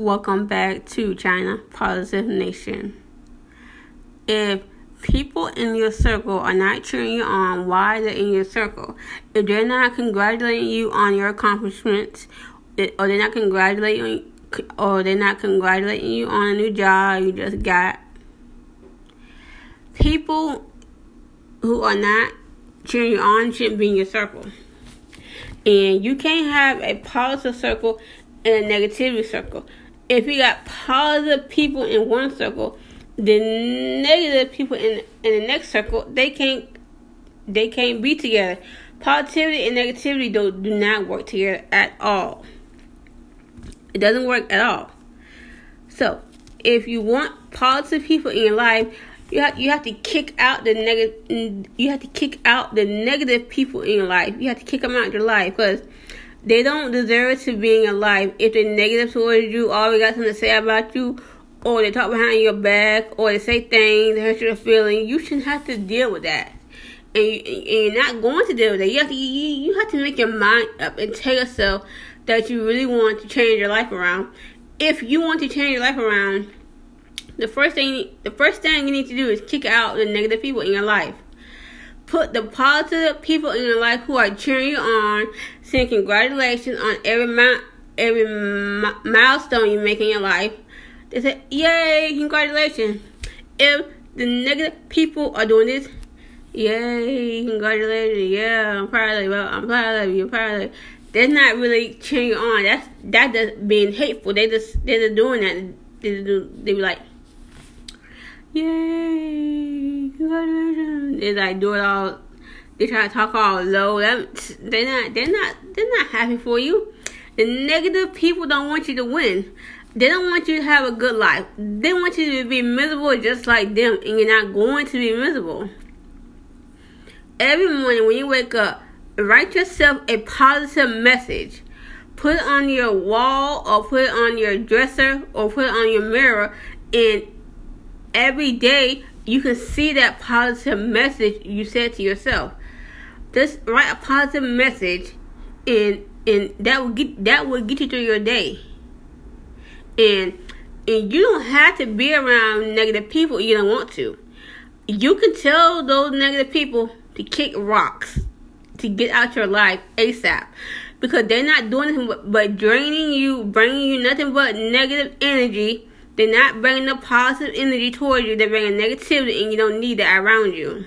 Welcome back to China Positive Nation. If people in your circle are not cheering you on, why they're in your circle? If they're not congratulating you on your accomplishments, or they're not congratulating you on a new job you just got, people who are not cheering you on shouldn't be in your circle. And you can't have a positive circle and a negativity circle. If you got positive people in one circle, the negative people in the next circle, they can't be together. Positivity and negativity do not work together at all. It doesn't work at all. So if you want positive people in your life, you have to kick out the negative people in your life. You have to kick them out of your life because they don't deserve to be in your life. If they're negative towards you, always got something to say about you, or they talk behind your back, or they say things that hurt your feelings, you shouldn't have to deal with that. And you're not going to deal with that. You have to make your mind up and tell yourself that you really want to change your life around. If you want to change your life around, the first thing you need to do is kick out the negative people in your life. Put the positive people in your life who are cheering you on, saying congratulations on every milestone you make in your life. They say, yay, congratulations. If the negative people are doing this, yay, congratulations, yeah, I'm proud of you. They're not really cheering you on. That's just being hateful. They're just doing that. They be like, yay, congratulations. They like do it all. They try to talk all low. They're not happy for you. The negative people don't want you to win. They don't want you to have a good life. They want you to be miserable just like them, and you're not going to be miserable. Every morning when you wake up, write yourself a positive message. Put it on your wall, or put it on your dresser, or put it on your mirror, and every day you can see that positive message you said to yourself. Just write a positive message, and that will get you through your day. And you don't have to be around negative people. You don't want to. You can tell those negative people to kick rocks, to get out your life ASAP, because they're not doing anything but draining you, bringing you nothing but negative energy. They're not bringing the positive energy towards you. They're bringing negativity, and you don't need that around you.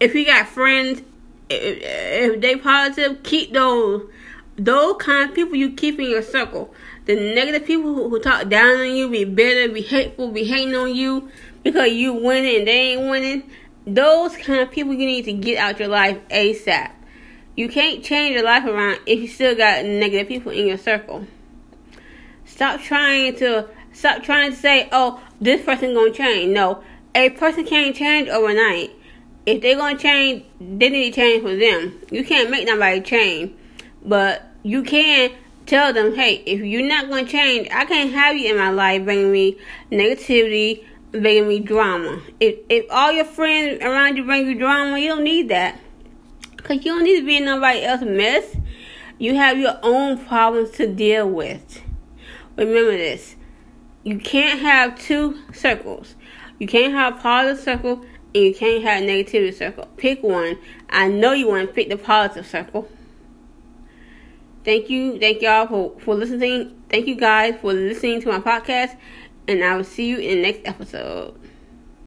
If you got friends, if they positive, keep those kind of people you keep in your circle. The negative people who talk down on you, be bitter, be hateful, be hating on you because you winning and they ain't winning, those kind of people you need to get out your life ASAP. You can't change your life around if you still got negative people in your circle. Stop trying to say, oh, this person gonna change. No, a person can't change overnight. If they're gonna change, they need to change for them. You can't make nobody change, but you can tell them, hey, if you're not gonna change, I can't have you in my life bringing me negativity, bringing me drama. If all your friends around you bring you drama, you don't need that. Because you don't need to be in nobody else's mess. You have your own problems to deal with. Remember this. You can't have two circles. You can't have a positive circle and you can't have a negativity circle. Pick one. I know you want to pick the positive circle. Thank you. Thank y'all for listening. Thank you guys for listening to my podcast. And I will see you in the next episode.